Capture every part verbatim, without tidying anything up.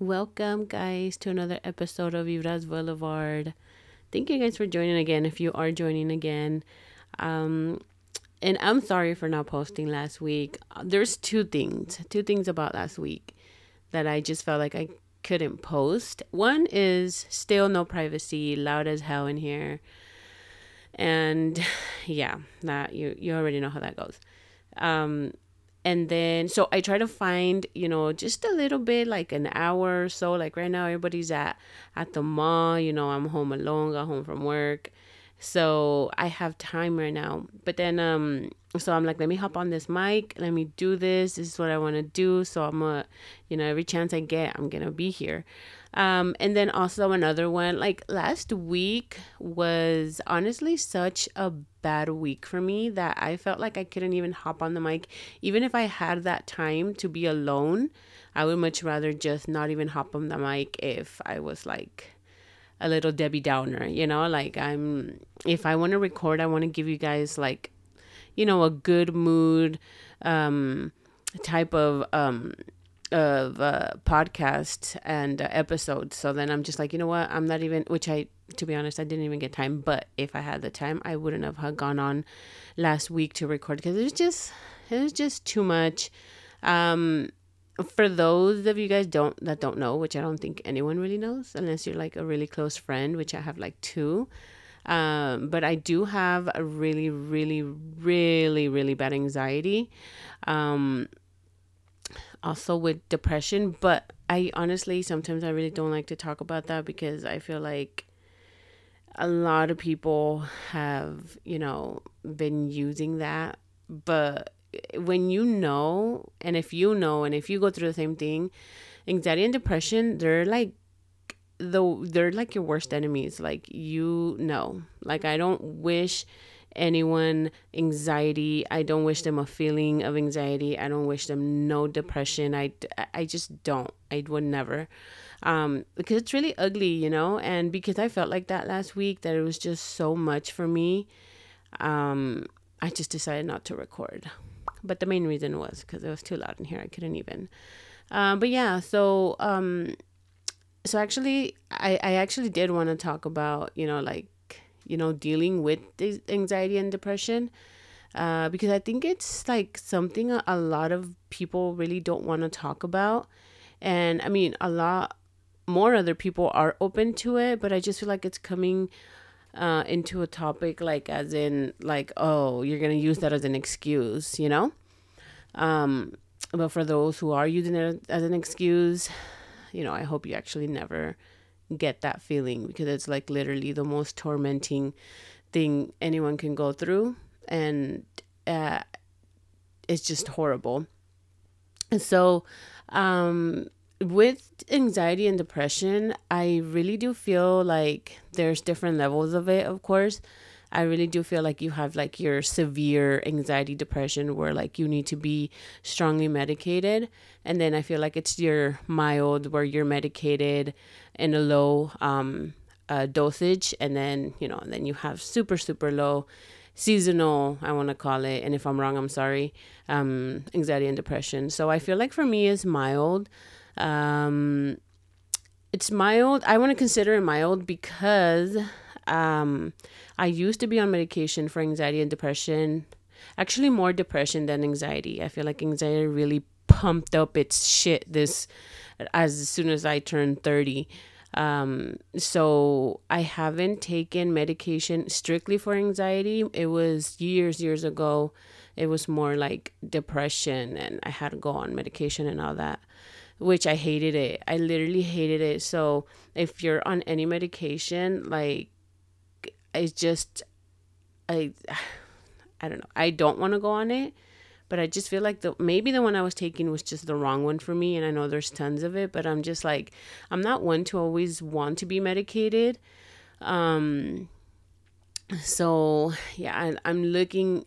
Welcome, guys, to another episode of Vibras Boulevard. Thank you guys for joining again, if you are joining again. Um, and I'm sorry for not posting last week. There's two things, two things about last week that I just felt like I couldn't post. One is still no privacy, loud as hell in here. And yeah, that you, you already know how that goes. Um, And then, so I try to find, you know, just a little bit, like an hour or so. Like right now, everybody's at, at the mall. You know, I'm home alone, got home from work. So I have time right now. But then, um, so I'm like, let me hop on this mic. Let me do this. This is what I want to do. So I'm going to, you know, every chance I get, I'm going to be here. Um, and then also another one, like last week was honestly such a bad week for me that I felt like I couldn't even hop on the mic. Even if I had that time to be alone, I would much rather just not even hop on the mic if I was like a little Debbie Downer, you know, like I'm, if I want to record, I want to give you guys like, you know, a good mood, um, type of, um, of uh podcasts and uh, episodes. So then I'm just like, you know what, I'm not even, which I, to be honest, I didn't even get time, but if I had the time, I wouldn't have gone on last week to record because it was just it was just too much. Um for those of you guys don't that don't know, which I don't think anyone really knows unless you're like a really close friend, which I have like two, um but I do have a really really really really bad anxiety, um also with depression. But I honestly, sometimes I really don't like to talk about that because I feel like a lot of people have, you know, been using that. But when you know, and if you know, and if you go through the same thing, anxiety and depression, they're like, the, they're like your worst enemies. Like, you know, like I don't wish anyone anxiety. I don't wish them a feeling of anxiety. I don't wish them no depression. I, I just don't. I would never. Um, because it's really ugly, you know, and because I felt like that last week, that it was just so much for me. Um, I just decided not to record. But the main reason was because it was too loud in here. I couldn't even. Uh, but yeah, so, um, so actually, I, I actually did want to talk about, you know, like, you know, dealing with anxiety and depression, uh, because I think it's like something a lot of people really don't want to talk about. And I mean, a lot more other people are open to it, but I just feel like it's coming uh, into a topic like as in like, oh, you're going to use that as an excuse, you know? Um, but for those who are using it as an excuse, you know, I hope you actually never get that feeling, because it's like literally the most tormenting thing anyone can go through, and uh, it's just horrible. And so um with anxiety and depression, I really do feel like there's different levels of it. Of course, I really do feel like you have like your severe anxiety depression where like you need to be strongly medicated. And then I feel like it's your mild where you're medicated in a low um, uh, dosage. And then, you know, and then you have super, super low seasonal, I want to call it. And if I'm wrong, I'm sorry. Um, anxiety and depression. So I feel like for me it's mild. Um, it's mild. I want to consider it mild because Um, I used to be on medication for anxiety and depression, actually more depression than anxiety. I feel like anxiety really pumped up its shit this, as, as soon as I turned thirty. Um, so I haven't taken medication strictly for anxiety. It was years, years ago. It was more like depression, and I had to go on medication and all that, which I hated it. I literally hated it. So if you're on any medication, like, it's just, I, I don't know. I don't want to go on it, but I just feel like the, maybe the one I was taking was just the wrong one for me. And I know there's tons of it, but I'm just like, I'm not one to always want to be medicated. Um, so yeah, I, I'm looking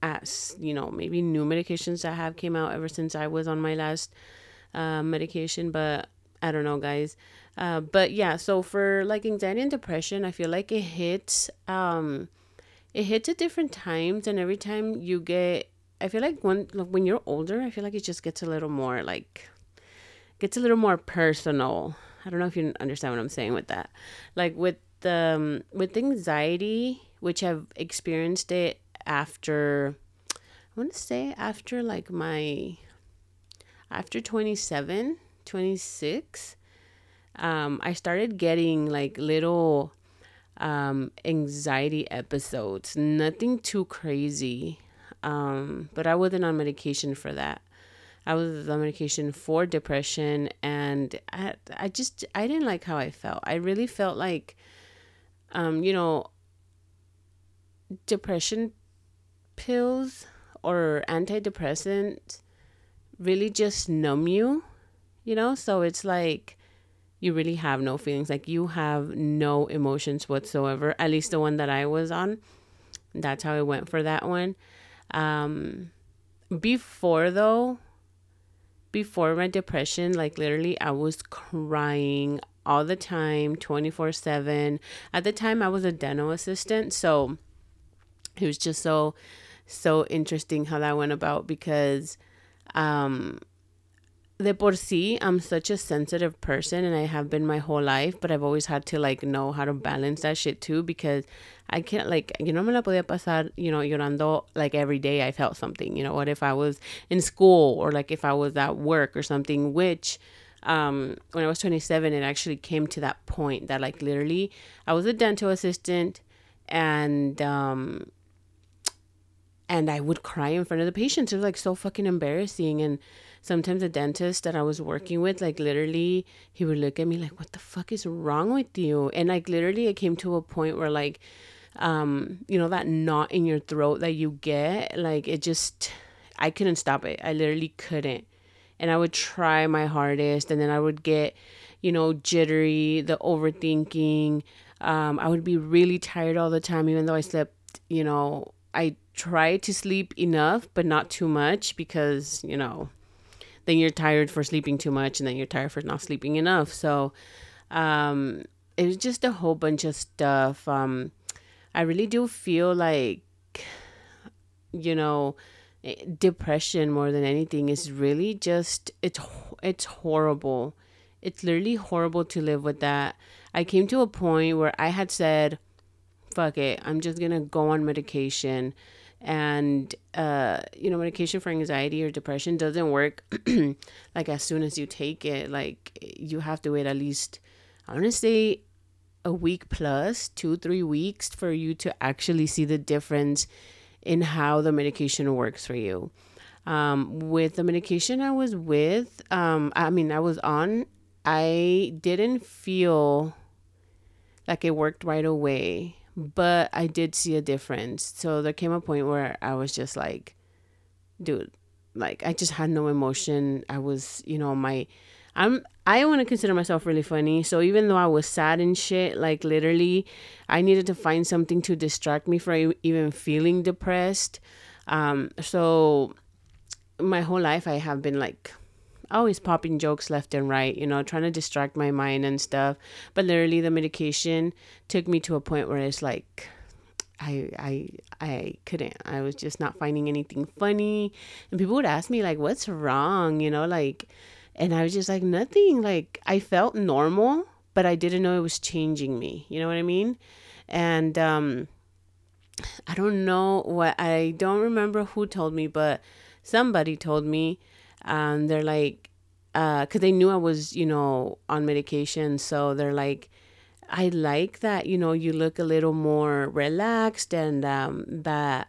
at, you know, maybe new medications that have came out ever since I was on my last, uh, medication, but I don't know, guys. Uh, but yeah, so for like anxiety and depression, I feel like it hits, um, it hits at different times. And every time you get, I feel like when, like when you're older, I feel like it just gets a little more like, gets a little more personal. I don't know if you understand what I'm saying with that. Like with the um, with anxiety, which I've experienced it after, I want to say after like my, after twenty-seven, twenty-six, um, I started getting like little um, anxiety episodes, nothing too crazy. Um, but I wasn't on medication for that. I was on medication for depression, and I, I just, I didn't like how I felt. I really felt like, um, you know, depression pills or antidepressants really just numb you, you know? So it's like, you really have no feelings. Like you have no emotions whatsoever. At least the one that I was on, that's how it went for that one. Um, before though, before my depression, like literally I was crying all the time, twenty-four seven. At the time I was a dental assistant. So it was just so, so interesting how that went about, because um, de por sí, I'm such a sensitive person, and I have been my whole life, but I've always had to like know how to balance that shit too, because I can't like, you know, me la podía pasar, you know, llorando like every day I felt something, you know, what if I was in school or like if I was at work or something, which um, when I was twenty-seven, it actually came to that point that like literally I was a dental assistant, and um, and I would cry in front of the patients. It was like so fucking embarrassing. And sometimes the dentist that I was working with, like literally he would look at me like, what the fuck is wrong with you? And like literally it came to a point where like, um, you know, that knot in your throat that you get, like it just, I couldn't stop it. I literally couldn't. And I would try my hardest, and then I would get, you know, jittery, the overthinking. Um, I would be really tired all the time, even though I slept, you know, I tried to sleep enough, but not too much, because, you know, then you're tired for sleeping too much, and then you're tired for not sleeping enough. So um, it was just a whole bunch of stuff. Um, I really do feel like, you know, depression more than anything is really just, it's it's horrible. It's literally horrible to live with that. I came to a point where I had said, fuck it, I'm just going to go on medication. And, uh, you know, medication for anxiety or depression doesn't work like as soon as you take it. Like you have to wait at least, I want to say a week plus, two, three weeks for you to actually see the difference in how the medication works for you. Um, with the medication I was with, um, I mean, I was on, I didn't feel like it worked right away, but I did see a difference. So there came a point where I was just like, dude, like I just had no emotion. I was, you know, my, I'm, I want to consider myself really funny. So even though I was sad and shit, like literally I needed to find something to distract me from even feeling depressed. Um, so my whole life I have been like always popping jokes left and right, you know, trying to distract my mind and stuff. But literally the medication took me to a point where it's like, I, I, I couldn't, I was just not finding anything funny. And people would ask me like, what's wrong? You know, like, and I was just like, nothing. Like I felt normal, but I didn't know it was changing me. You know what I mean? And, um, I don't know what, I don't remember who told me, but somebody told me, Um, they're like, uh, cause they knew I was, you know, on medication. So they're like, I like that, you know, you look a little more relaxed, and, um, that,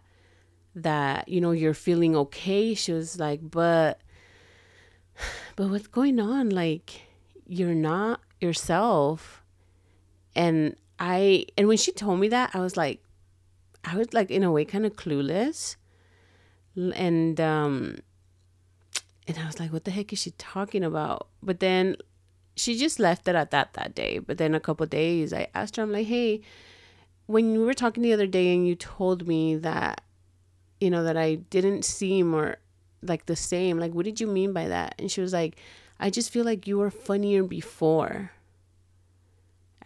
that, you know, you're feeling okay. She was like, but, but what's going on? Like, you're not yourself. And I, and when she told me that, I was like, I was like, in a way, kind of clueless. And, um, And I was like, what the heck is she talking about? But then she just left it at that that day. But then a couple of days I asked her, I'm like, hey, when we were talking the other day and you told me that, you know, that I didn't seem or like the same, like, what did you mean by that? And she was like, I just feel like you were funnier before.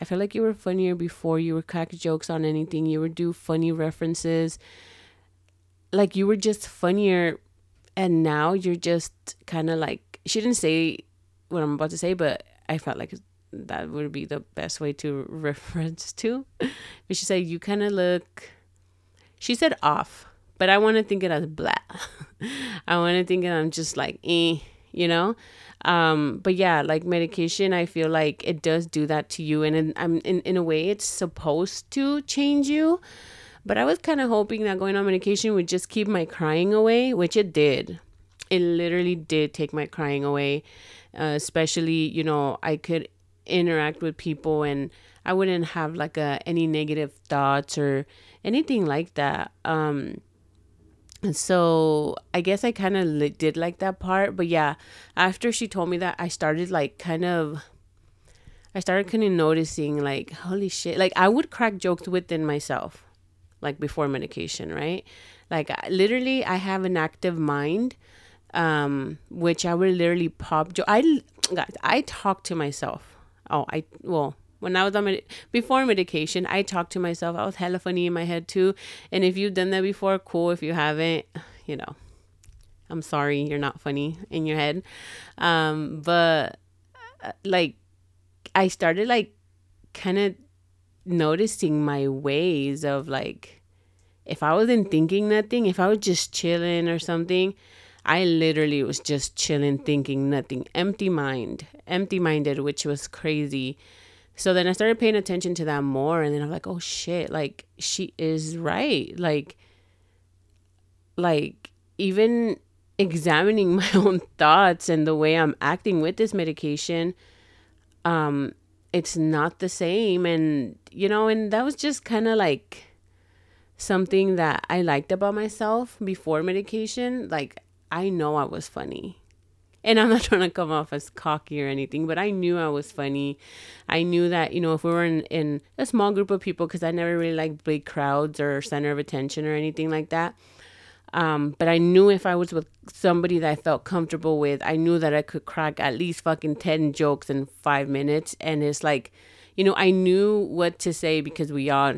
I feel like you were funnier before. You would crack jokes on anything. You would do funny references. Like you were just funnier. And now you're just kind of like, she didn't say what I'm about to say, but I felt like that would be the best way to reference to. But she said, you kind of look, she said off, but I want to think it as blah. I want to think it, I'm just like, eh, you know? Um, but yeah, like medication, I feel like it does do that to you. And in, I'm, in, in a way, it's supposed to change you. But I was kind of hoping that going on medication would just keep my crying away, which it did. It literally did take my crying away. Uh, especially, you know, I could interact with people and I wouldn't have like a, any negative thoughts or anything like that. Um, and so I guess I kind of li- did like that part. But yeah, after she told me that, I started like kind of, I started kind of noticing like, holy shit, like I would crack jokes within myself, like before medication, right? Like I, literally I have an active mind, um, which I would literally pop jokes. I, guys, I talk to myself. Oh, I, well, when I was on, med- before medication, I talked to myself. I was hella funny in my head too. And if you've done that before, cool. If you haven't, you know, I'm sorry, you're not funny in your head. Um, but uh, like, I started like kind of noticing my ways of like, if I wasn't thinking nothing, if I was just chilling or something, I literally was just chilling, thinking nothing, empty mind, empty minded, which was crazy. So then I started paying attention to that more. And then I'm like, oh shit, like she is right. Like, like even examining my own thoughts and the way I'm acting with this medication, um, it's not the same. And, you know, and that was just kind of like something that I liked about myself before medication. Like, I know I was funny, and I'm not trying to come off as cocky or anything, but I knew I was funny. I knew that, you know, if we were in, in a small group of people, because I never really liked big crowds or center of attention or anything like that. Um, but I knew if I was with somebody that I felt comfortable with, I knew that I could crack at least fucking ten jokes in five minutes. And it's like, you know, I knew what to say because we all,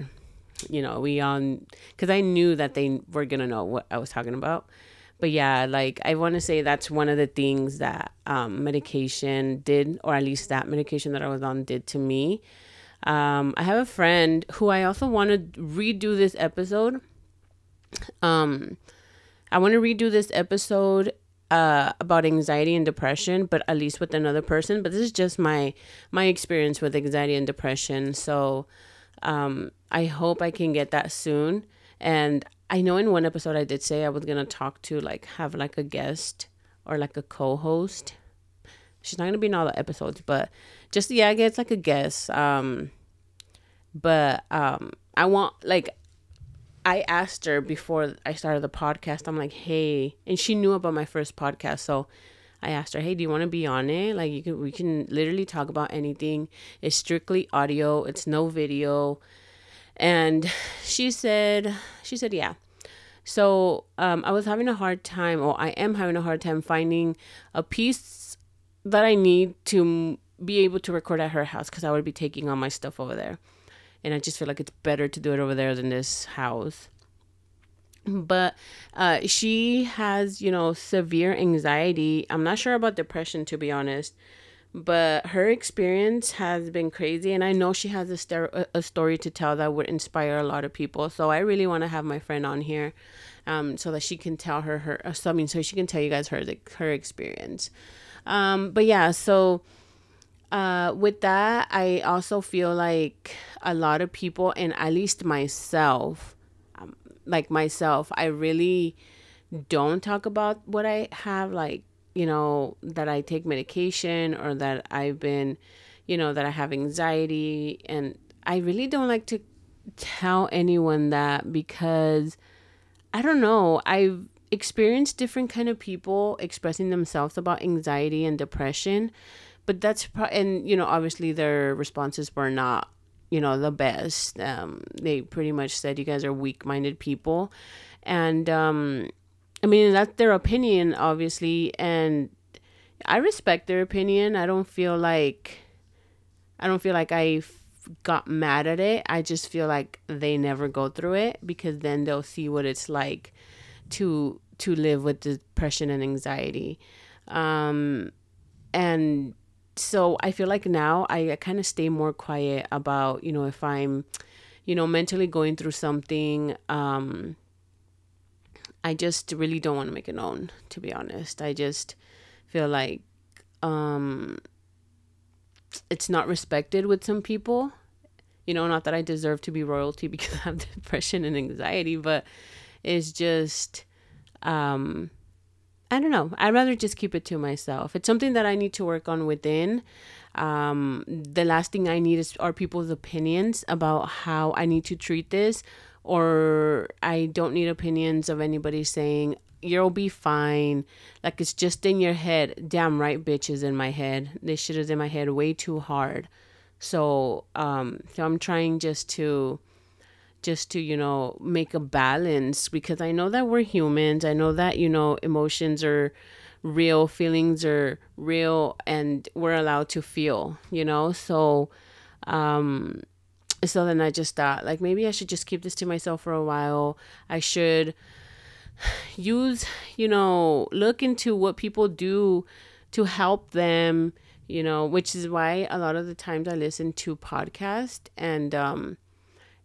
you know, we all, because I knew that they were going to know what I was talking about. But yeah, like I want to say that's one of the things that um, medication did, or at least that medication that I was on did to me. Um, I have a friend who I also want to redo this episode. Um, I want to redo this episode uh, about anxiety and depression, but at least with another person. But this is just my my experience with anxiety and depression. So um, I hope I can get that soon. And I know in one episode I did say I was going to talk to, like, have, like, a guest or, like, a co-host. She's not going to be in all the episodes, but just, yeah, I guess, like, a guest. Um, but um, I want, like, I asked her before I started the podcast. I'm like, hey, and she knew about my first podcast, so I asked her, hey, do you want to be on it? Like, you can, we can literally talk about anything. It's strictly audio. It's no video. And she said, she said, yeah. So um, I was having a hard time, or I am having a hard time finding a piece that I need to be able to record at her house, because I would be taking all my stuff over there. And I just feel like it's better to do it over there than this house. But uh, she has, you know, severe anxiety. I'm not sure about depression, to be honest. But her experience has been crazy, and I know she has a, ster- a story to tell that would inspire a lot of people. So I really want to have my friend on here, um, so that she can tell her her. So I mean, so she can tell you guys her like, her experience. Um, but yeah, so uh, with that, I also feel like a lot of people, and at least myself, um, like myself, I really don't talk about what I have like. You know, that I take medication, or that I've been, you know, that I have anxiety. And I really don't like to tell anyone that, because I don't know, I've experienced different kind of people expressing themselves about anxiety and depression, but that's, pro- and you know, obviously their responses were not, you know, the best. Um, they pretty much said, you guys are weak-minded people. And, um, I mean, that's their opinion, obviously, and I respect their opinion. I don't feel like, I don't feel like I f- got mad at it. I just feel like they never go through it, because then they'll see what it's like to to live with depression and anxiety. Um, and So I feel like now I, I kind of stay more quiet about, you know, if I'm, you know, mentally going through something. Um, I just really don't want to make it known, to be honest. I just feel like um, it's not respected with some people. You know, not that I deserve to be royalty because I have depression and anxiety, but it's just, um, I don't know. I'd rather just keep it to myself. It's something that I need to work on within. Um, the last thing I need is are people's opinions about how I need to treat this, or I don't need opinions of anybody saying, you'll be fine. Like, it's just in your head. Damn right, bitch, is in my head. This shit is in my head way too hard. So, um, so I'm trying just to, just to, you know, make a balance, because I know that we're humans. I know that, you know, emotions are real, feelings are real, and we're allowed to feel, you know? So, um, so then I just thought, like, maybe I should just keep this to myself for a while. I should use, you know, look into what people do to help them, you know, which is why a lot of the times I listen to podcasts, and um,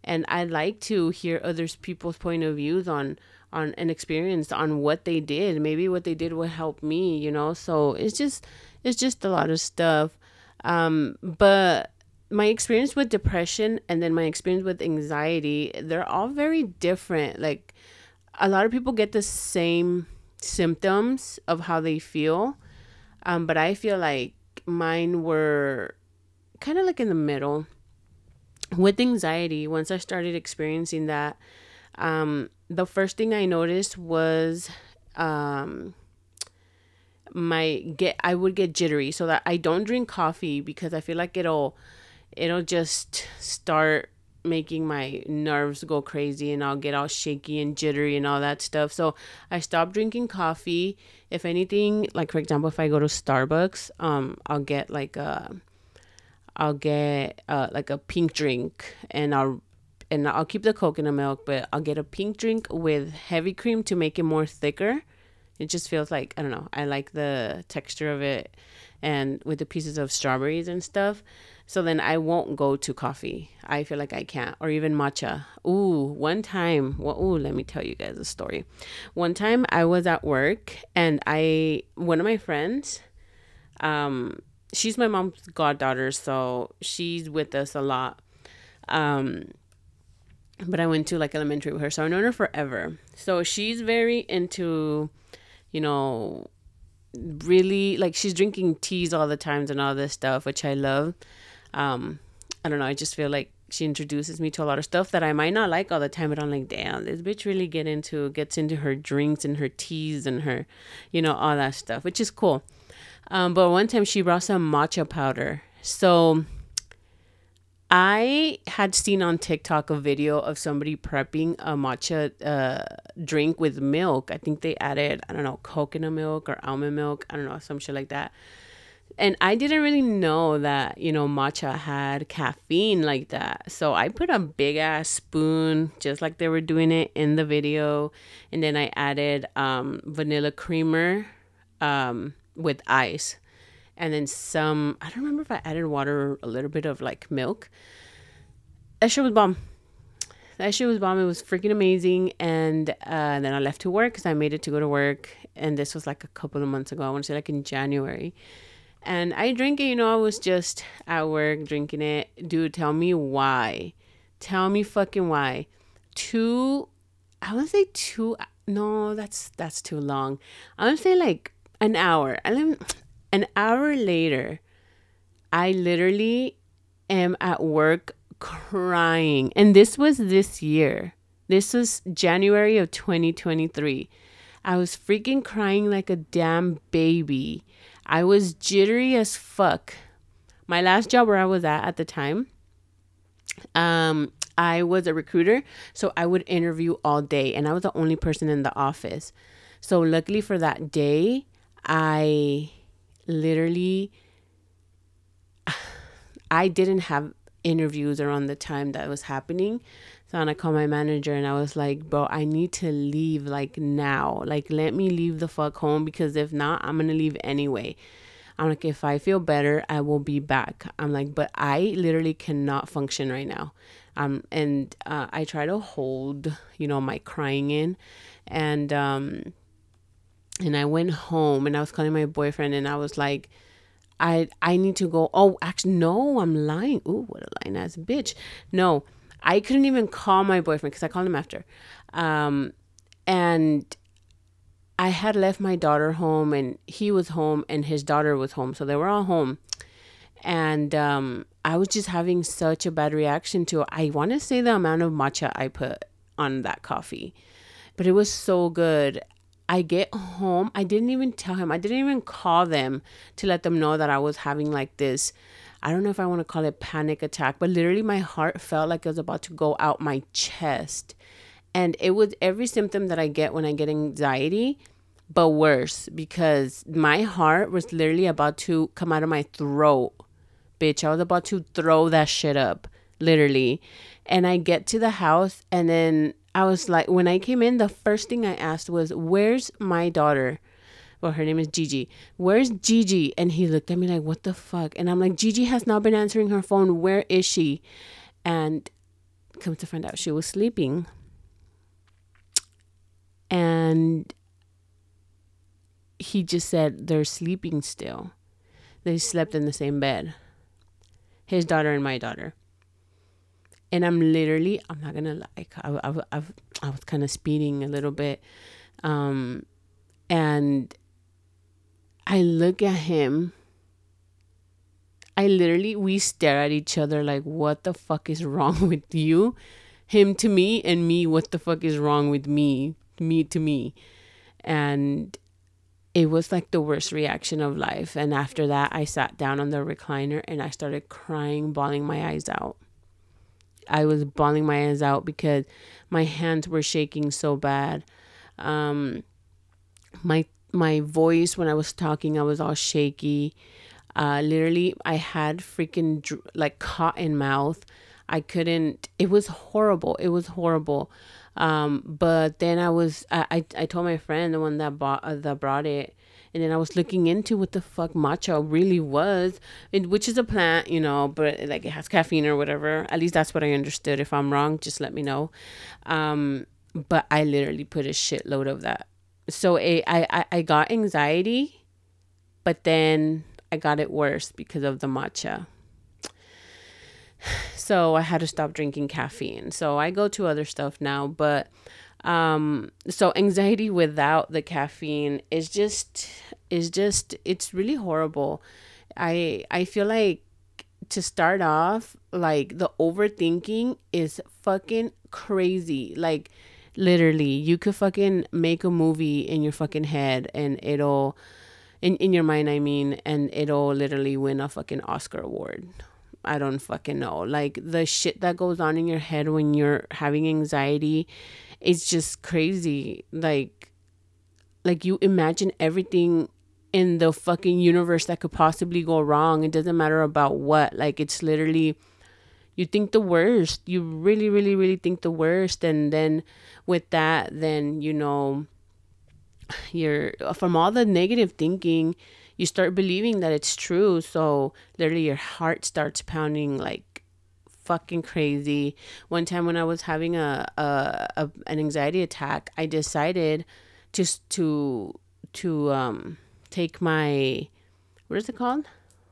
and I like to hear other people's point of views on, on an experience, on what they did. Maybe what they did would help me, you know. So it's just it's just a lot of stuff. Um, but my experience with depression and then my experience with anxiety, they're all very different. Like, a lot of people get the same symptoms of how they feel, um, but I feel like mine were kind of like in the middle. With anxiety, once I started experiencing that, um, the first thing I noticed was um, my get I would get jittery. So that I don't drink coffee because I feel like it'll it'll just start making my nerves go crazy, and I'll get all shaky and jittery and all that stuff. So I stopped drinking coffee. If anything, like, for example, if I go to Starbucks, um, I'll get like a, I'll get uh like a pink drink, and I'll, and I'll keep the coconut milk, but I'll get a pink drink with heavy cream to make it more thicker. It just feels like, I don't know, I like the texture of it, and with the pieces of strawberries and stuff. So then I won't go to coffee. I feel like I can't. Or even matcha. Ooh, one time. Well, ooh, let me tell you guys a story. One time I was at work, and I, one of my friends, um, she's my mom's goddaughter, so she's with us a lot. Um, but I went to like elementary with her, so I've known her forever. So she's very into, you know, really, like, she's drinking teas all the times and all this stuff, which I love. Um, I don't know. I just feel like she introduces me to a lot of stuff that I might not like all the time, but I'm like, damn, this bitch really get into, gets into her drinks and her teas and her, you know, all that stuff, which is cool. Um, but one time she brought some matcha powder. So I had seen on TikTok a video of somebody prepping a matcha uh, drink with milk. I think they added, I don't know, coconut milk or almond milk. I don't know, some shit like that. And I didn't really know that, you know, matcha had caffeine like that. So I put a big ass spoon, just like they were doing it in the video. And then I added um, vanilla creamer um, with ice. And then some, I don't remember if I added water or a little bit of like milk. That shit was bomb. That shit was bomb. It was freaking amazing. And uh, then I left to work because I made it to go to work. And this was like a couple of months ago. I want to say like in January. And I drank it, you know, I was just at work drinking it. Dude, tell me why. Tell me fucking why. Two, I would say two, no, that's that's too long. I would say like an hour. I didn't... An hour later, I literally am at work crying. And this was this year. This was January of twenty twenty-three. I was freaking crying like a damn baby. I was jittery as fuck. My last job where I was at at the time, um, I was a recruiter. So I would interview all day. And I was the only person in the office. So luckily for that day, I... literally I didn't have interviews around the time that was happening. So I called my manager and I was like, bro, I need to leave like now. Like, let me leave the fuck home, because if not, I'm gonna leave anyway. I'm like, if I feel better, I will be back. I'm like, but I literally cannot function right now. Um, and uh, I try to hold, you know, my crying in. And, um, and I went home and I was calling my boyfriend and I was like, I, I need to go. Oh, actually, no, I'm lying. Ooh, what a lying ass bitch. No, I couldn't even call my boyfriend because I called him after. Um, and I had left my daughter home and he was home and his daughter was home. So they were all home. And um, I was just having such a bad reaction to, I want to say the amount of matcha I put on that coffee, but it was so good. I get home. I didn't even tell him. I didn't even call them to let them know that I was having like this, I don't know if I want to call it panic attack, but literally my heart felt like it was about to go out my chest. And it was every symptom that I get when I get anxiety, but worse, because my heart was literally about to come out of my throat. Bitch, I was about to throw that shit up, literally. And I get to the house and then I was like, when I came in, the first thing I asked was, where's my daughter? Well, her name is Gigi. Where's Gigi? And he looked at me like, what the fuck? And I'm like, Gigi has not been answering her phone. Where is she? And come to find out, she was sleeping. And he just said, they're sleeping still. They slept in the same bed. His daughter and my daughter. And I'm literally, I'm not going to lie, I, I, I, I was kind of speeding a little bit. Um, and I look at him. I literally, we stare at each other like, what the fuck is wrong with you? Him to me and me, what the fuck is wrong with me? me to me. And it was like the worst reaction of life. And after that, I sat down on the recliner and I started crying, bawling my eyes out. I was bawling my eyes out because my hands were shaking so bad. Um, my my voice when I was talking, I was all shaky. Uh, literally, I had freaking dr- like cotton mouth. I couldn't. It was horrible. It was horrible. Um, but then I was, I, I, I told my friend, the one that bought, uh, that brought it. And then I was looking into what the fuck matcha really was, it, which is a plant, you know, but it, like it has caffeine or whatever. At least that's what I understood. If I'm wrong, just let me know. Um, but I literally put a shitload of that. So it, I, I, I got anxiety, but then I got it worse because of the matcha. So I had to stop drinking caffeine. So I go to other stuff now, but um, so anxiety without the caffeine is just, is just, it's really horrible. I, I feel like to start off, like the overthinking is fucking crazy. Like literally you could fucking make a movie in your fucking head and it'll, in, in your mind, I mean, and it'll literally win a fucking Oscar award. I don't fucking know. Like the shit that goes on in your head when you're having anxiety, it's just crazy. Like, like you imagine everything in the fucking universe that could possibly go wrong. It doesn't matter about what. Like it's literally, you think the worst. You really, really, really think the worst. And then with that, then, you know, you're from all the negative thinking, you start believing that it's true. So literally your heart starts pounding like fucking crazy. One time when I was having a, a, a an anxiety attack, I decided just to, to um take my, what is it called?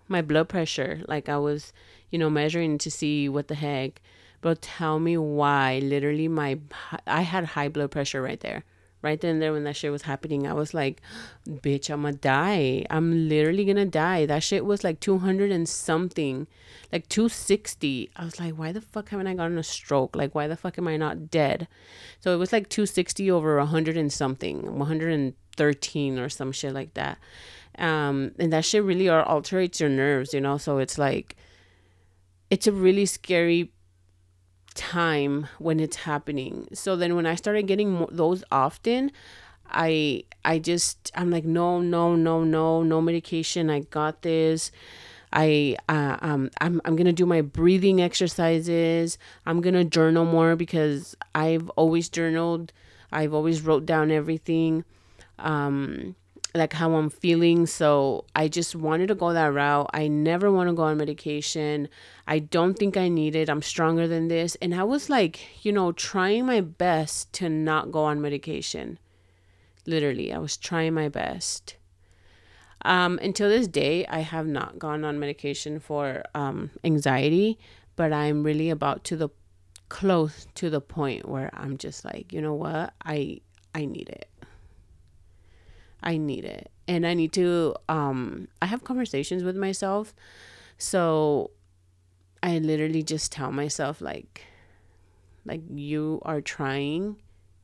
My blood pressure. Like I was, you know, measuring to see what the heck. But tell me why. Literally my, I had high blood pressure right there. Right then and there when that shit was happening, I was like, bitch, I'm gonna die. I'm literally gonna die. That shit was like two hundred and something, like two sixty. I was like, why the fuck haven't I gotten a stroke? Like, why the fuck am I not dead? So it was like two sixty over one hundred and something, one hundred thirteen or some shit like that. Um, and that shit really alterates your nerves, you know? So it's like, it's a really scary time when it's happening. So then when I started getting those often, I I just I'm like no no no no no medication. I got this. I uh, um I'm I'm gonna do my breathing exercises. I'm gonna journal more because I've always journaled. I've always wrote down everything. Um like how I'm feeling. So I just wanted to go that route. I never want to go on medication. I don't think I need it. I'm stronger than this. And I was like, you know, trying my best to not go on medication. Literally, I was trying my best. Um, until this day, I have not gone on medication for um, anxiety, but I'm really about to the close to the point where I'm just like, you know what? I I need it. I need it. And I need to, um, I have conversations with myself. So I literally just tell myself like, like you are trying,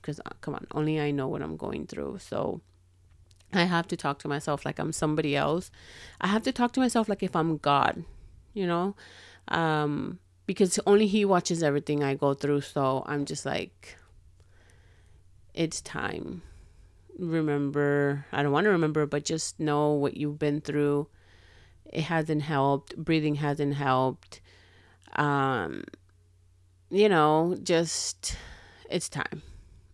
because come on, only I know what I'm going through. So I have to talk to myself like I'm somebody else. I have to talk to myself like if I'm God, you know, um, because only He watches everything I go through. So I'm just like, it's time. Remember, I don't want to remember, but just know what you've been through. It hasn't helped. Breathing hasn't helped. Um, you know, just it's time.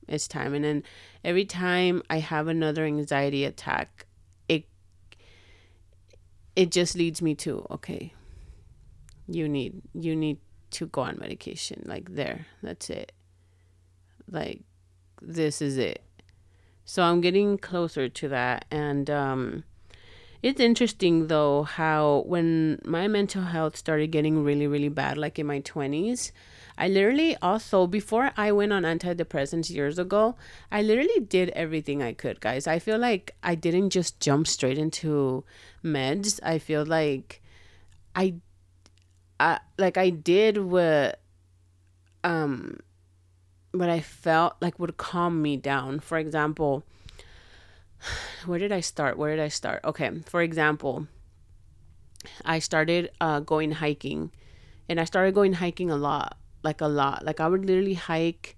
It's time. And then every time I have another anxiety attack, it it just leads me to, okay, you need you need to go on medication. Like there, that's it. Like this is it. So I'm getting closer to that. And um, it's interesting, though, how when my mental health started getting really, really bad, like in my twenties, I literally also, before I went on antidepressants years ago, I literally did everything I could, guys. I feel like I didn't just jump straight into meds. I feel like I, I like I did what... Um, but I felt like would calm me down. For example, where did I start? Where did I start? Okay. For example, I started uh, going hiking and I started going hiking a lot, like a lot. Like I would literally hike,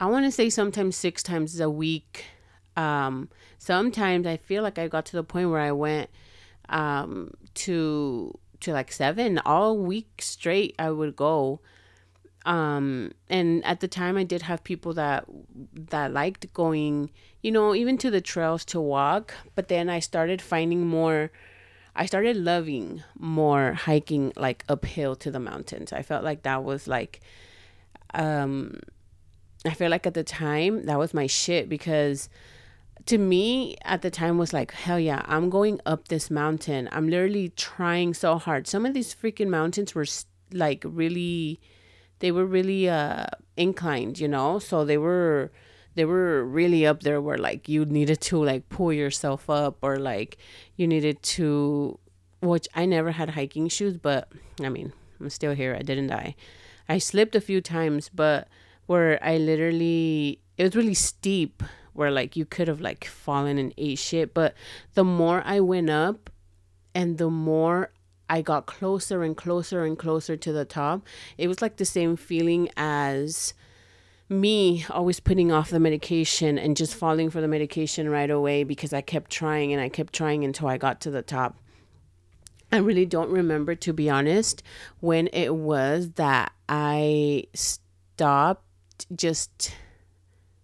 I want to say sometimes six times a week. Um, sometimes I feel like I got to the point where I went um, to, to like seven all week straight. I would go. Um, and at the time I did have people that, that liked going, you know, even to the trails to walk, but then I started finding more, I started loving more hiking, like uphill to the mountains. I felt like that was like, um, I feel like at the time that was my shit, because to me at the time was like, hell yeah, I'm going up this mountain. I'm literally trying so hard. Some of these freaking mountains were like really... They were really uh, inclined, you know, so they were they were really up there where like you needed to like pull yourself up or like you needed to, which I never had hiking shoes. But I mean, I'm still here. I didn't die. I slipped a few times, but where I literally it was really steep where like you could have like fallen and ate shit. But the more I went up and the more I got closer and closer and closer to the top. It was like the same feeling as me always putting off the medication and just falling for the medication right away because I kept trying and I kept trying until I got to the top. I really don't remember, to be honest, when it was that I stopped, just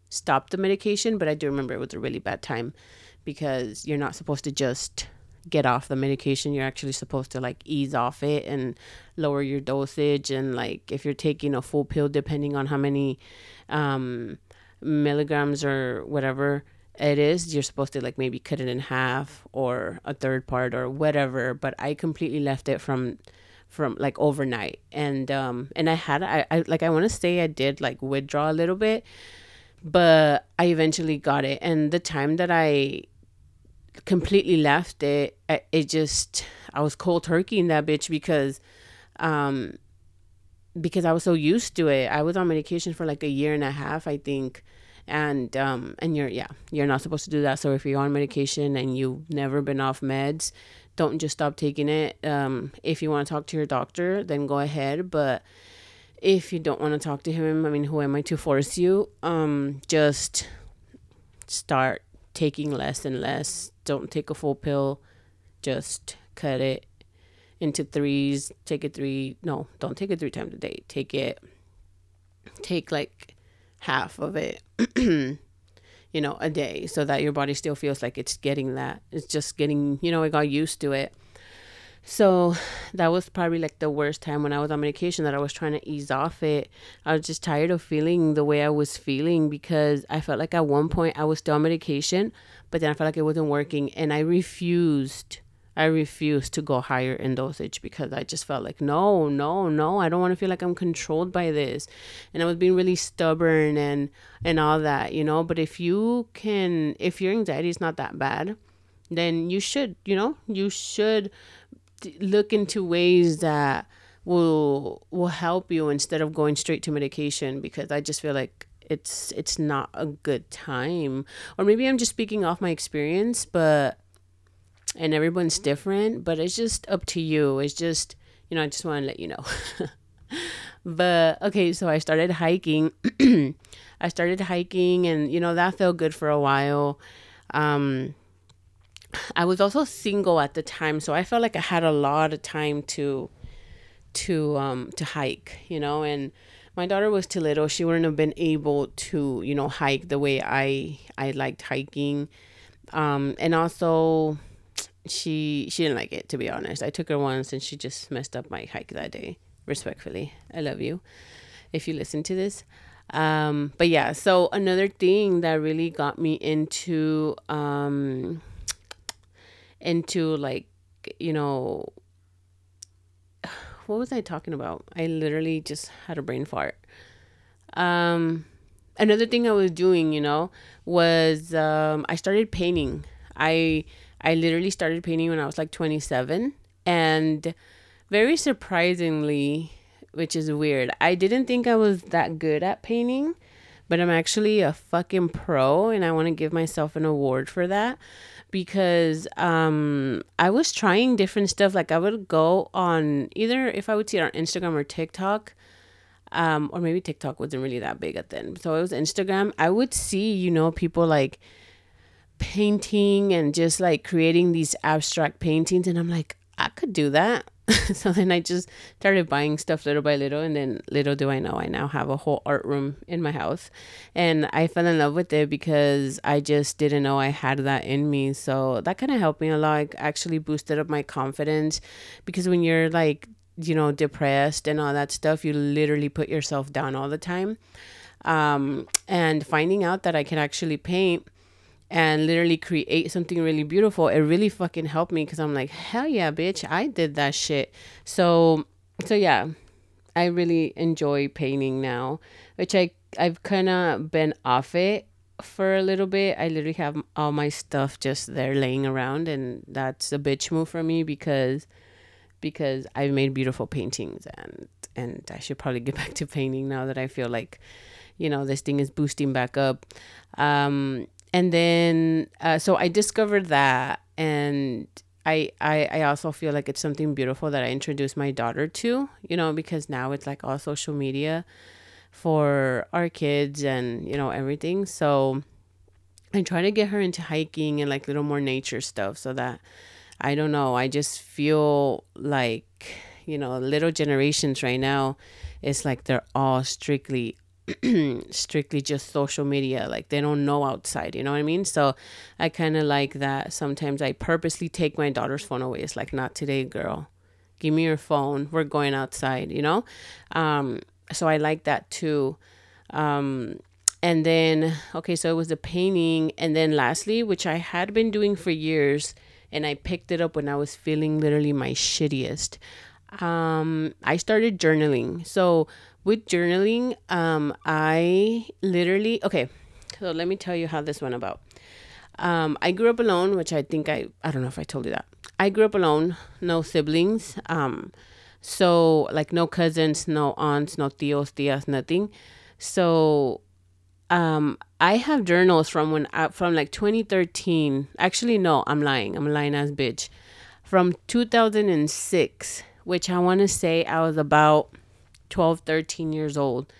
stopped the medication. But I do remember it was a really bad time because you're not supposed to just... get off the medication. You're actually supposed to like ease off it and lower your dosage, and like if you're taking a full pill, depending on how many um milligrams or whatever it is, you're supposed to like maybe cut it in half or a third part or whatever. But I completely left it from from like overnight, and um and I had I, I like I want to say I did like withdraw a little bit, but I eventually got it. And the time that I completely left it, it just I was cold turkey in that bitch, because um because I was so used to it. I was on medication for like a year and a half, I think, and um and you're yeah you're not supposed to do that. So if you're on medication and you've never been off meds, don't just stop taking it. Um if you want to talk to your doctor, then go ahead, but if you don't want to talk to him, I mean, who am I to force you? Um just start taking less and less. Don't take a full pill. Just cut it into threes. Take it three. No, don't take it three times a day. Take it. Take like half of it. you know, a day, so that your body still feels like it's getting that. It's just getting, you know, it got used to it. So that was probably like the worst time when I was on medication, that I was trying to ease off it. I was just tired of feeling the way I was feeling, because I felt like at one point I was still on medication, but then I felt like it wasn't working. And I refused, I refused to go higher in dosage, because I just felt like, no, no, no, I don't want to feel like I'm controlled by this. And I was being really stubborn and, and all that, you know. But if you can, if your anxiety is not that bad, then you should, you know, you should look into ways that will will help you instead of going straight to medication, because I just feel like it's it's not a good time. Or maybe I'm just speaking off my experience, but and everyone's different, but it's just up to you. It's just, you know, I just want to let you know. But okay, so I started hiking. I started hiking, and you know, that felt good for a while. Um I was also single at the time, so I felt like I had a lot of time to to um to hike, you know, and my daughter was too little. She wouldn't have been able to, you know, hike the way I I liked hiking. Um and also she she didn't like it, to be honest. I took her once and she just messed up my hike that day. Respectfully, I love you if you listen to this. Um but yeah, so another thing that really got me into um into like, you know, what was I talking about? I literally just had a brain fart. Um, another thing I was doing, you know, was um, I started painting. I I literally started painting when I was like twenty-seven, and very surprisingly, which is weird, I didn't think I was that good at painting, but I'm actually a fucking pro, and I want to give myself an award for that. Because um, I was trying different stuff. Like I would go on either, if I would see it on Instagram or TikTok, um, or maybe TikTok wasn't really that big at then. So it was Instagram. I would see, you know, people like painting and just like creating these abstract paintings. And I'm like, I could do that. So then I just started buying stuff little by little. And then little do I know, I now have a whole art room in my house. And I fell in love with it because I just didn't know I had that in me. So that kind of helped me a lot. It actually boosted up my confidence, because when you're like, you know, depressed and all that stuff, you literally put yourself down all the time. Um, and finding out that I can actually paint and literally create something really beautiful, it really fucking helped me, because I'm like, hell yeah, bitch, I did that shit. So, so yeah, I really enjoy painting now, which I, I've kind of been off it for a little bit. I literally have all my stuff just there laying around, and that's a bitch move for me, because, because I've made beautiful paintings, and, and I should probably get back to painting now that I feel like, you know, this thing is boosting back up. Um, And then, uh, so I discovered that, and I, I I also feel like it's something beautiful that I introduced my daughter to, you know, because now it's like all social media for our kids and, you know, everything. So I try to get her into hiking and like little more nature stuff, so that, I don't know, I just feel like, you know, little generations right now, it's like they're all strictly strictly just social media. Like they don't know outside, you know what I mean? So I kind of like that. Sometimes I purposely take my daughter's phone away. It's like, not today, girl, give me your phone, we're going outside, you know. Um so I like that too. Um and then, okay, so it was the painting, and then lastly, which I had been doing for years, and I picked it up when I was feeling literally my shittiest, um I started journaling. So with journaling, um, I literally, okay, so let me tell you how this went about. Um, I grew up alone, which I think I, I don't know if I told you that. I grew up alone, no siblings. Um, so like no cousins, no aunts, no tios, tias, nothing. So, um, I have journals from when, I, from like twenty thirteen, actually, no, I'm lying. I'm a lying ass bitch. From two thousand six, which I want to say I was about twelve, thirteen years old.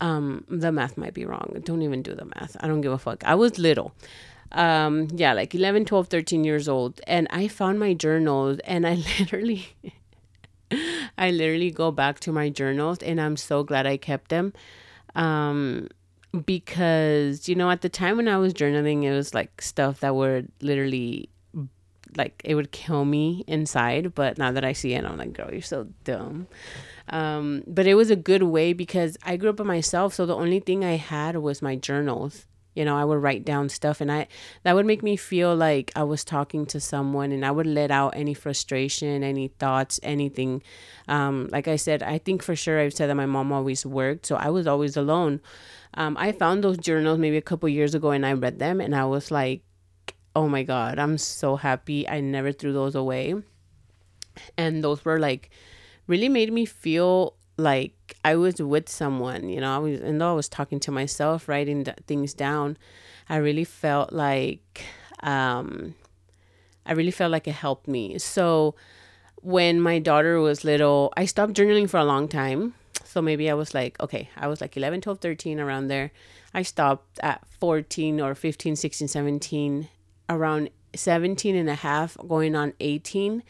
Um, the math might be wrong. Don't even do the math. I don't give a fuck. I was little. Um, yeah, like eleven, twelve, thirteen years old. And I found my journals, and I literally, I literally go back to my journals, and I'm so glad I kept them. Um, because, you know, at the time when I was journaling, it was like stuff that would literally, like, it would kill me inside. But now that I see it, I'm like, girl, you're so dumb. Um, but it was a good way because I grew up by myself. So the only thing I had was my journals. You know, I would write down stuff, and I that would make me feel like I was talking to someone, and I would let out any frustration, any thoughts, anything. Um, like I said, I think for sure I've said that my mom always worked, so I was always alone. Um, I found those journals maybe a couple years ago, and I read them, and I was like, oh my God, I'm so happy I never threw those away. And those were like, really made me feel like I was with someone, you know. I was, and though I was talking to myself, writing th- things down, I really felt like, um, I really felt like it helped me. So when my daughter was little, I stopped journaling for a long time. So maybe I was like, okay, I was like eleven, twelve, thirteen, around there. I stopped at fourteen or fifteen, sixteen, seventeen, around seventeen and a half, going on eighteen.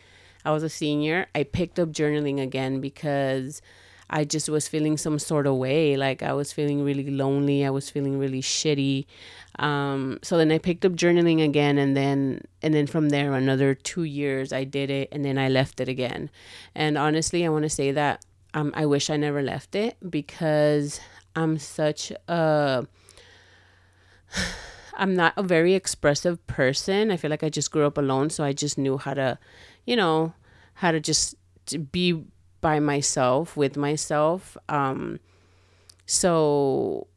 I was a senior. I picked up journaling again because I just was feeling some sort of way. Like I was feeling really lonely. I was feeling really shitty. Um, so then I picked up journaling again. And then, and then from there, another two years I did it. And then I left it again. And honestly, I want to say that um, I wish I never left it because I'm such a, I'm not a very expressive person. I feel like I just grew up alone. So I just knew how to, you know, how to just to be by myself, with myself. Um, so,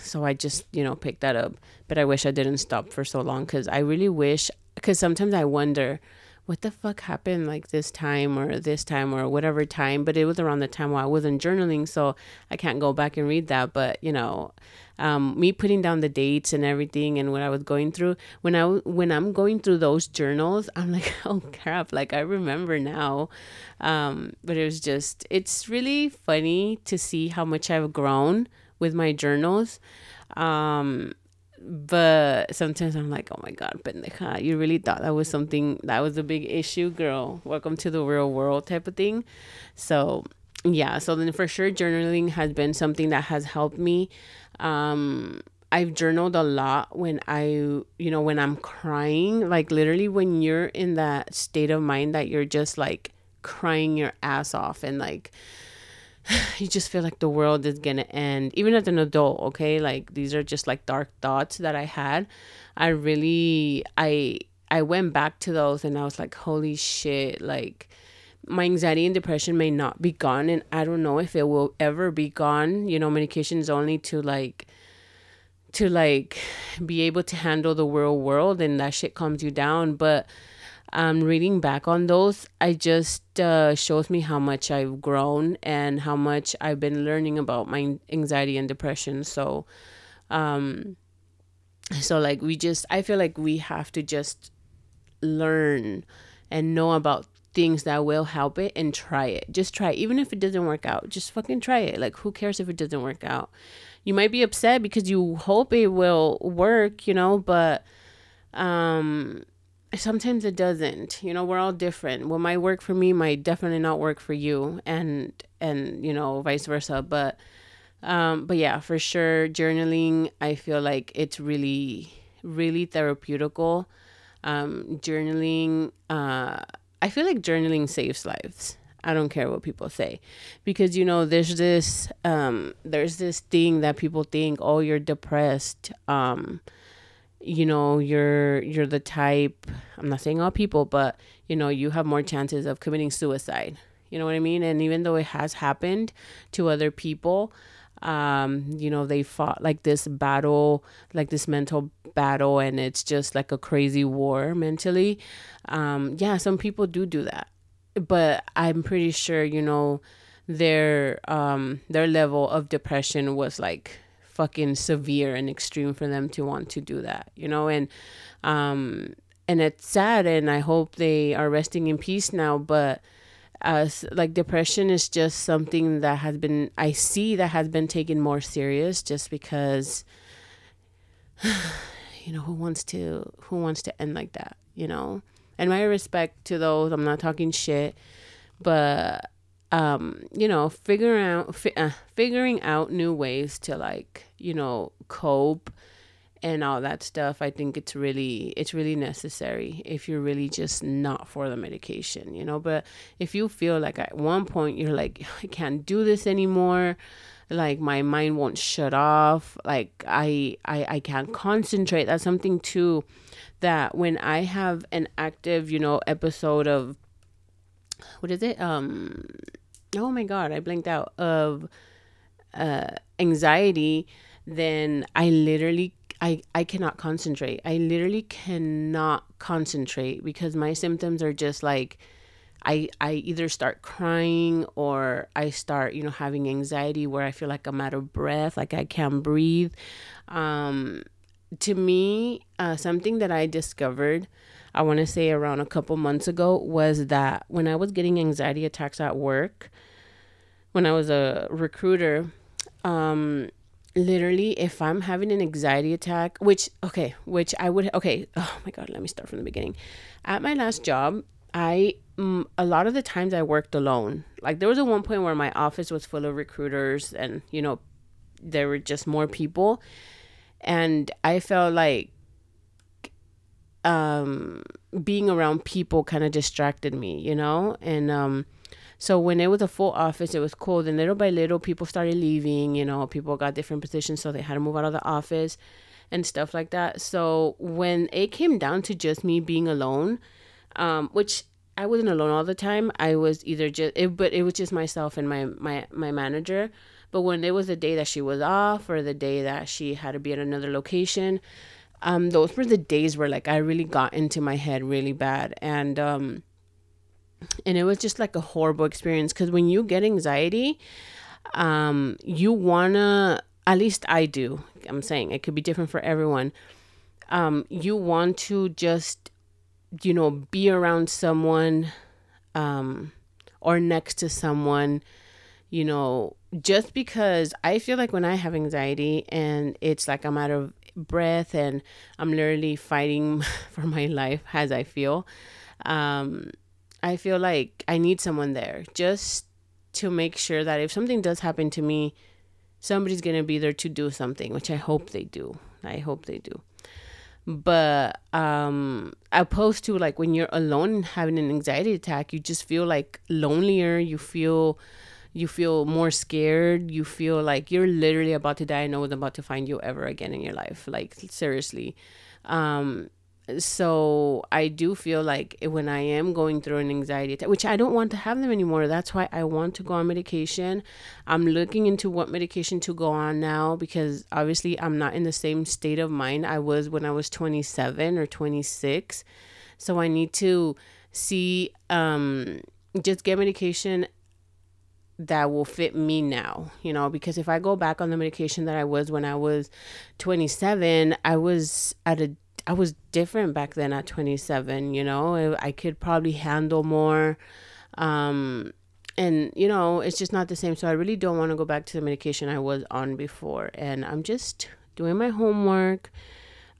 so I just, you know, picked that up, but I wish I didn't stop for so long. Cause I really wish, cause sometimes I wonder what the fuck happened, like this time or this time or whatever time, but it was around the time where I wasn't journaling. So I can't go back and read that. But you know, um, me putting down the dates and everything and what I was going through when I, when I'm going through those journals, I'm like, oh crap. Like I remember now. Um, but it was just, it's really funny to see how much I've grown with my journals. Um, But sometimes I'm like, oh my God, pendeja, you really thought that was something that was a big issue, girl. Welcome to the real world type of thing. So yeah, so then for sure journaling has been something that has helped me. Um, I've journaled a lot when I, you know, when I'm crying, like literally when you're in that state of mind that you're just like crying your ass off and like, you just feel like the world is gonna end, even as an adult, okay? Like these are just like dark thoughts that I had. I really, I, I went back to those and I was like, holy shit, like my anxiety and depression may not be gone. And I don't know if it will ever be gone, you know, medication is only to like, to like be able to handle the real world and that shit calms you down. But Um, reading back on those, I just uh, shows me how much I've grown and how much I've been learning about my anxiety and depression. So, um, so like we just, I feel like we have to just learn and know about things that will help it and try it. Just try it. Even if it doesn't work out, just fucking try it. Like who cares if it doesn't work out? You might be upset because you hope it will work, you know, but, um, sometimes it doesn't, you know, we're all different. What might work for me might definitely not work for you and, and, you know, vice versa. But, um, but yeah, for sure. Journaling, I feel like it's really, really therapeutical. Um, journaling, uh, I feel like journaling saves lives. I don't care what people say because, you know, there's this, um, there's this thing that people think, oh, you're depressed. Um, you know, you're, you're the type, I'm not saying all people, but you know, you have more chances of committing suicide, you know what I mean? And even though it has happened to other people, um, you know, they fought like this battle, like this mental battle, and it's just like a crazy war mentally. Um, yeah, some people do do that, but I'm pretty sure, you know, their, um, their level of depression was like fucking severe and extreme for them to want to do that, you know, and, um, and it's sad and I hope they are resting in peace now, but, uh, like depression is just something that has been, I see that has been taken more serious just because, you know, who wants to, who wants to end like that, you know, and my respect to those, I'm not talking shit, but um, you know, figuring out, fi- uh, figuring out new ways to, like, you know, cope and all that stuff. I think it's really, it's really necessary if you're really just not for the medication, you know. But if you feel like at one point you're like, I can't do this anymore, like my mind won't shut off, like I, I, I can't concentrate. That's something too, that when I have an active, you know, episode of, what is it? Um, oh my God, I blanked out of uh, anxiety. Then I literally I, I cannot concentrate. I literally cannot concentrate because my symptoms are just like, I, I either start crying or I start, you know, having anxiety where I feel like I'm out of breath, like I can't breathe. Um, to me, uh, something that I discovered, I want to say around a couple months ago, was that when I was getting anxiety attacks at work, when I was a recruiter, um, literally, if I'm having an anxiety attack, which, okay, which I would, okay, oh my God, let me start from the beginning. At my last job, I, mm, a lot of the times I worked alone. Like there was a one point where my office was full of recruiters and, you know, there were just more people. And I felt like um, being around people kind of distracted me, you know, and, um, so when it was a full office, it was cold, and little by little, people started leaving, you know, people got different positions, so they had to move out of the office and stuff like that. So when it came down to just me being alone, um, which I wasn't alone all the time, I was either just, it, but it was just myself and my, my, my manager. But when it was the day that she was off or the day that she had to be at another location, um, those were the days where like I really got into my head really bad. And, um, And it was just like a horrible experience because when you get anxiety, um, you want to, at least I do, I'm saying it could be different for everyone. Um, you want to just, you know, be around someone um, or next to someone, you know, just because I feel like when I have anxiety and it's like I'm out of breath and I'm literally fighting for my life as I feel, um, I feel like I need someone there just to make sure that if something does happen to me, somebody's going to be there to do something, which I hope they do. I hope they do. But um, opposed to like when you're alone and having an anxiety attack, you just feel like lonelier. You feel you feel more scared. You feel like you're literally about to die and no one's about to find you ever again in your life. Like seriously. Um So I do feel like when I am going through an anxiety attack, which I don't want to have them anymore. That's why I want to go on medication. I'm looking into what medication to go on now because obviously I'm not in the same state of mind I was when I was twenty-seven or twenty-six. So I need to see, um, just get medication that will fit me now, you know, because if I go back on the medication that I was when I was twenty-seven, I was at a I was different back then at twenty-seven, you know, I could probably handle more. Um, and, you know, it's just not the same. So I really don't want to go back to the medication I was on before. And I'm just doing my homework.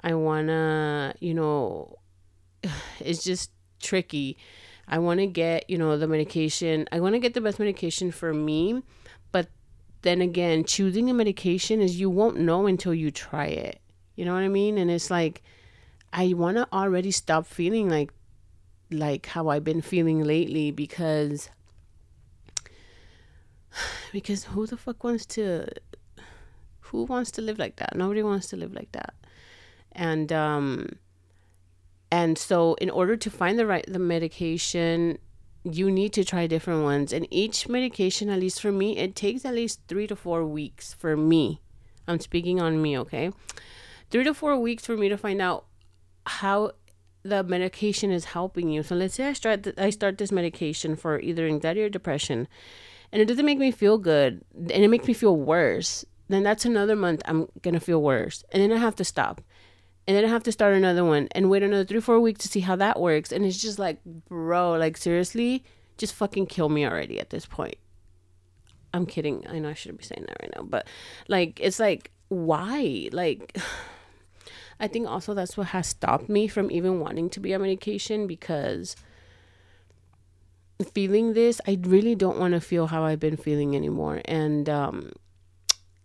I want to, you know, it's just tricky. I want to get, you know, the medication. I want to get the best medication for me. But then again, choosing a medication is you won't know until you try it. You know what I mean? And it's like, I want to already stop feeling like like how I've been feeling lately because because who the fuck wants to who wants to live like that? Nobody wants to live like that. And um and so in order to find the right the medication, you need to try different ones. And each medication, at least for me, it takes at least three to four weeks for me. I'm speaking on me, okay? Three to four weeks for me to find out how the medication is helping you. So let's say I start th- I start this medication for either anxiety or depression, and it doesn't make me feel good, and it makes me feel worse. Then that's another month I'm gonna feel worse, and then I have to stop, and then I have to start another one and wait another three four weeks to see how that works. And it's just like, bro, like seriously, just fucking kill me already at this point. I'm kidding. I know I shouldn't be saying that right now, but like it's like why like. I think also that's what has stopped me from even wanting to be on medication because feeling this, I really don't want to feel how I've been feeling anymore. And, um,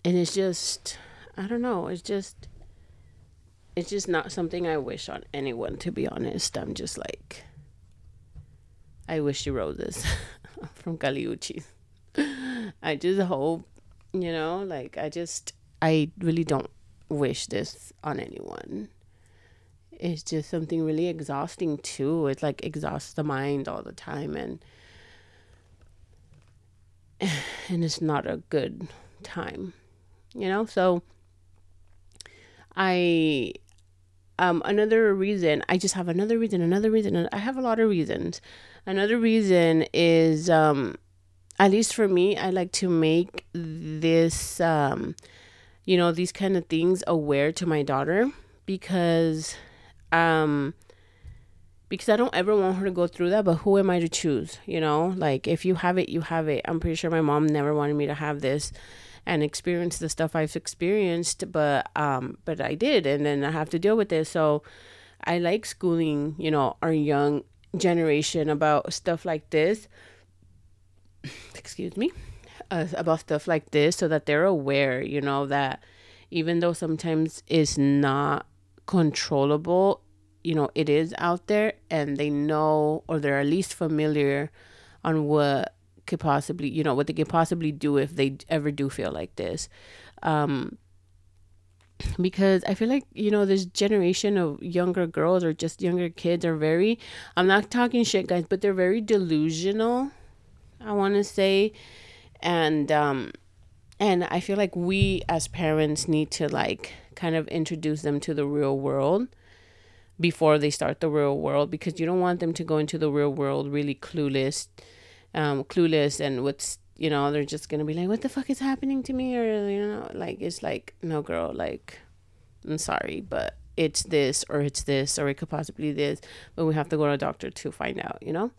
and it's just, I don't know. It's just, it's just not something I wish on anyone, to be honest. I'm just like, I wish you wrote this from Caliucci. I just hope, you know, like, I just, I really don't wish this on anyone. It's just something really exhausting too. It like exhausts the mind all the time, and and it's not a good time, you know. So I um another reason I just have another reason another reason I have a lot of reasons. Another reason is um at least for me, I like to make this um you know these kind of things aware to my daughter, because Um, because I don't ever want her to go through that, but who am I to choose, you know, like, if you have it, you have it. I'm pretty sure my mom never wanted me to have this and experience the stuff I've experienced, but, um, but I did, and then I have to deal with it. So I like schooling, you know, our young generation about stuff like this, excuse me, uh, about stuff like this, so that they're aware, you know, that even though sometimes it's not controllable, you know, it is out there, and they know, or they're at least familiar on what could possibly, you know, what they could possibly do if they ever do feel like this. Um, because I feel like, you know, this generation of younger girls or just younger kids are very, I'm not talking shit, guys, but they're very delusional, I want to say. And, um, and I feel like we as parents need to like kind of introduce them to the real world before they start the real world, because you don't want them to go into the real world really clueless, um, clueless, and what's, you know, they're just going to be like, what the fuck is happening to me? Or, you know, like, it's like, no girl, like, I'm sorry, but it's this, or it's this, or it could possibly be this, but we have to go to a doctor to find out, you know?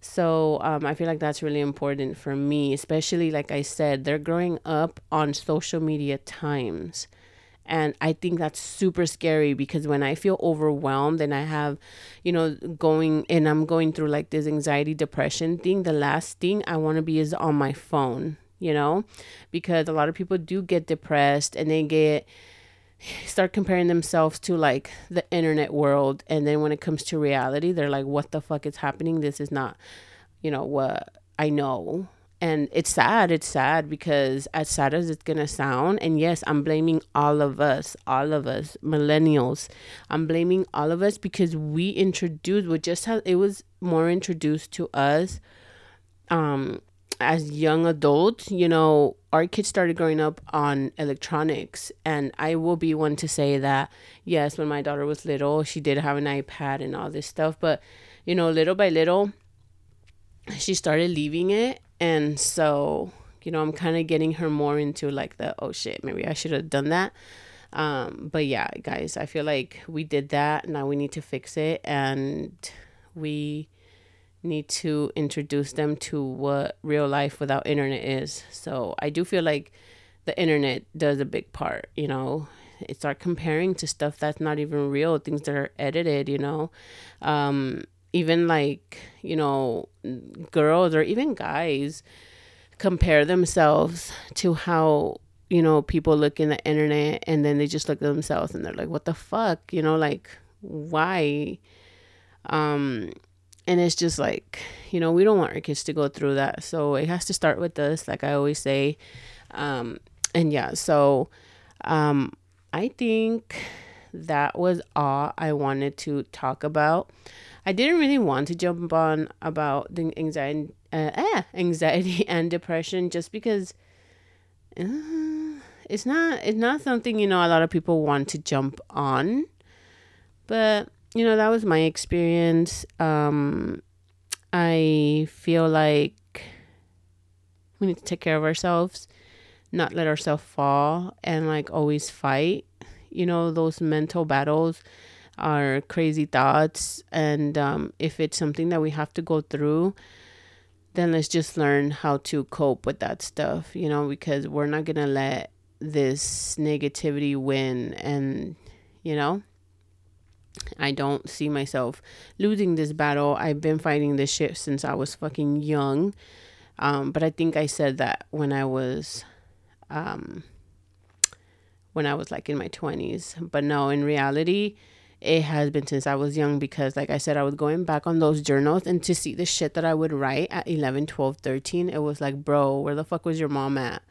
So um, I feel like that's really important for me, especially, like I said, they're growing up on social media times. And I think that's super scary, because when I feel overwhelmed and I have, you know, going and I'm going through like this anxiety, depression thing, the last thing I want to be is on my phone, you know, because a lot of people do get depressed and they get start comparing themselves to like the internet world. And then when it comes to reality, they're like, what the fuck is happening? This is not, you know, what I know. And it's sad, it's sad, because as sad as it's going to sound, and yes, I'm blaming all of us, all of us, millennials, I'm blaming all of us, because we introduced, we just had, it was more introduced to us um, as young adults, you know, our kids started growing up on electronics, and I will be one to say that, yes, when my daughter was little, she did have an iPad and all this stuff, but, you know, little by little, she started leaving it. And so, you know, I'm kind of getting her more into like the, oh shit, maybe I should have done that. Um, but yeah, guys, I feel like we did that. Now we need to fix it. And we need to introduce them to what real life without internet is. So I do feel like the internet does a big part, you know. It starts comparing to stuff that's not even real, things that are edited, you know. Um... Even like, you know, girls or even guys compare themselves to how, you know, people look in the internet, and then they just look at themselves and they're like, what the fuck? You know, like, why? Um, and it's just like, you know, we don't want our kids to go through that. So it has to start with us, like I always say. Um, and yeah, so um, I think that was all I wanted to talk about. I didn't really want to jump on about the anxiety, uh, eh, anxiety and depression, just because uh, it's not it's not something, you know, a lot of people want to jump on. But, you know, that was my experience. Um, I feel like we need to take care of ourselves, not let ourselves fall, and like always fight, you know, those mental battles, our crazy thoughts. And um, if it's something that we have to go through, then let's just learn how to cope with that stuff, you know, because we're not gonna let this negativity win. And, you know, I don't see myself losing this battle. I've been fighting this shit since I was fucking young. Um, but I think I said that when I was, um, when I was like in my twenties. But no, in reality, it has been since I was young, because like I said, I was going back on those journals, and to see the shit that I would write at eleven, twelve, thirteen, it was like, bro, where the fuck was your mom at?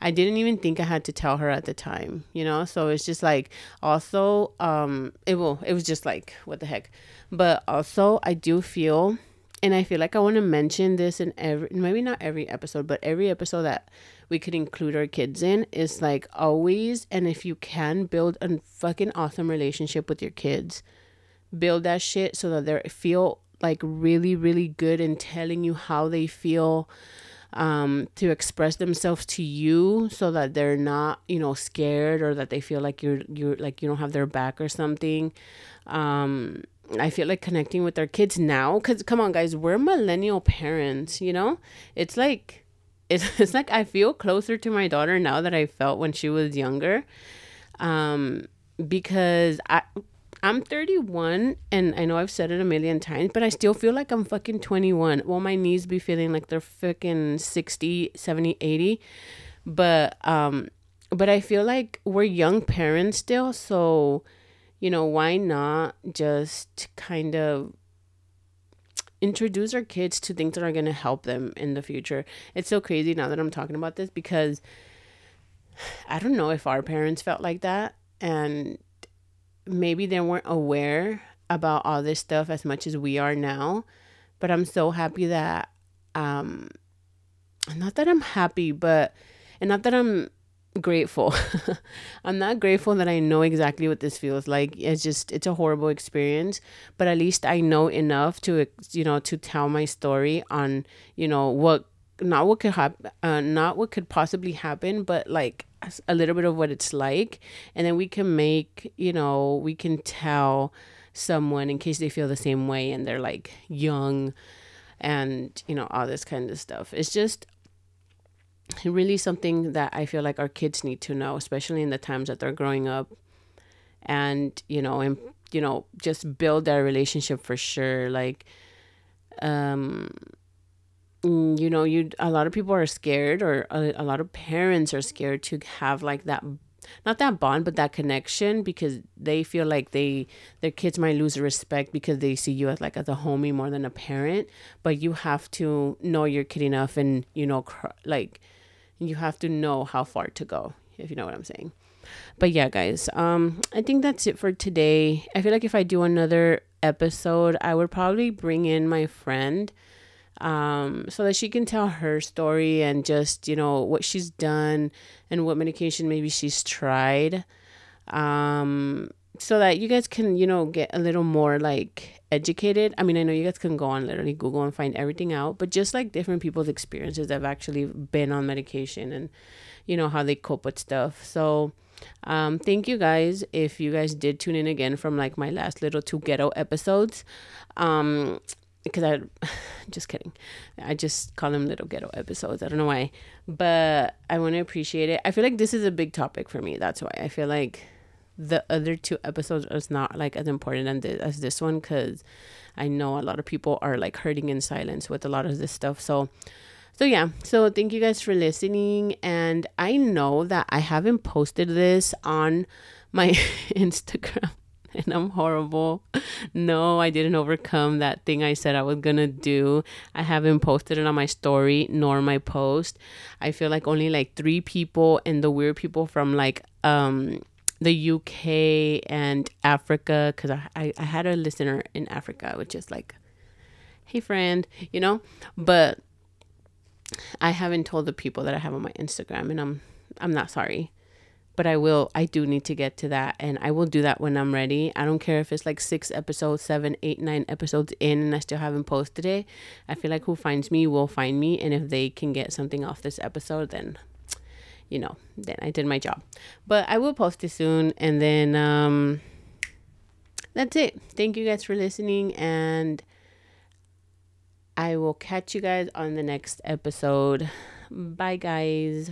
I didn't even think I had to tell her at the time, you know? So it's just like, also, um, it will, it was just like, what the heck? But also I do feel, and I feel like I want to mention this in every, maybe not every episode, but every episode that we could include our kids in, is like always, and if you can, build a fucking awesome relationship with your kids, build that shit so that they feel like really, really good in telling you how they feel, um to express themselves to you, so that they're not, you know, scared, or that they feel like you're you're like you don't have their back or something. um I feel like connecting with our kids now, because come on guys, we're millennial parents, you know. It's like it's, it's like I feel closer to my daughter now that I felt when she was younger, um because I I'm thirty-one, and I know I've said it a million times, but I still feel like I'm fucking twenty-one. Well, my knees be feeling like they're fucking sixty, seventy, eighty. But, um, but I feel like we're young parents still. So, you know, why not just kind of introduce our kids to things that are going to help them in the future? It's so crazy now that I'm talking about this, because I don't know if our parents felt like that, and maybe they weren't aware about all this stuff as much as we are now. But I'm so happy that, um, not that I'm happy, but, and not that I'm grateful. I'm not grateful that I know exactly what this feels like. It's just, it's a horrible experience, but at least I know enough to, you know, to tell my story on, you know, what, not what could happen, uh, not what could possibly happen, but like a little bit of what it's like. And then we can make, you know, we can tell someone in case they feel the same way and they're like young and, you know, all this kind of stuff. It's just really something that I feel like our kids need to know, especially in the times that they're growing up. And, you know, and, you know, just build that relationship for sure. Like, um, you know, you a lot of people are scared, or a, a lot of parents are scared to have like that, not that bond, but that connection, because they feel like they their kids might lose respect because they see you as like as a homie more than a parent. But you have to know your kid enough, and you know, cr- like you have to know how far to go, if you know what I'm saying. But yeah, guys, um, I think that's it for today. I feel like if I do another episode, I would probably bring in my friend, um so that she can tell her story, and just, you know, what she's done and what medication maybe she's tried, um so that you guys can, you know, get a little more like educated. I mean, I know you guys can go on literally Google and find everything out, but just like different people's experiences that have actually been on medication, and you know, how they cope with stuff. So um thank you guys if you guys did tune in again from like my last little two ghetto episodes, um because I just kidding I just call them little ghetto episodes, I don't know why, but I want to appreciate it. I feel like this is a big topic for me, that's why I feel like the other two episodes is not like as important as this one, because I know a lot of people are like hurting in silence with a lot of this stuff. So so yeah, so thank you guys for listening, and I know that I haven't posted this on my Instagram, and I'm horrible. No, I didn't overcome that thing I said I was gonna do. I haven't posted it on my story nor my post. I feel like only like three people, and the weird people from like um the U K and Africa, because I, I, I had a listener in Africa, which is like, hey friend, you know. But I haven't told the people that I have on my Instagram, and I'm I'm not sorry. But I will, I do need to get to that, and I will do that when I'm ready. I don't care if it's like six episodes, seven, eight, nine episodes in, and I still haven't posted it. I feel like who finds me will find me, and if they can get something off this episode, then, you know, then I did my job. But I will post it soon, and then um, that's it. Thank you guys for listening, and I will catch you guys on the next episode. Bye, guys.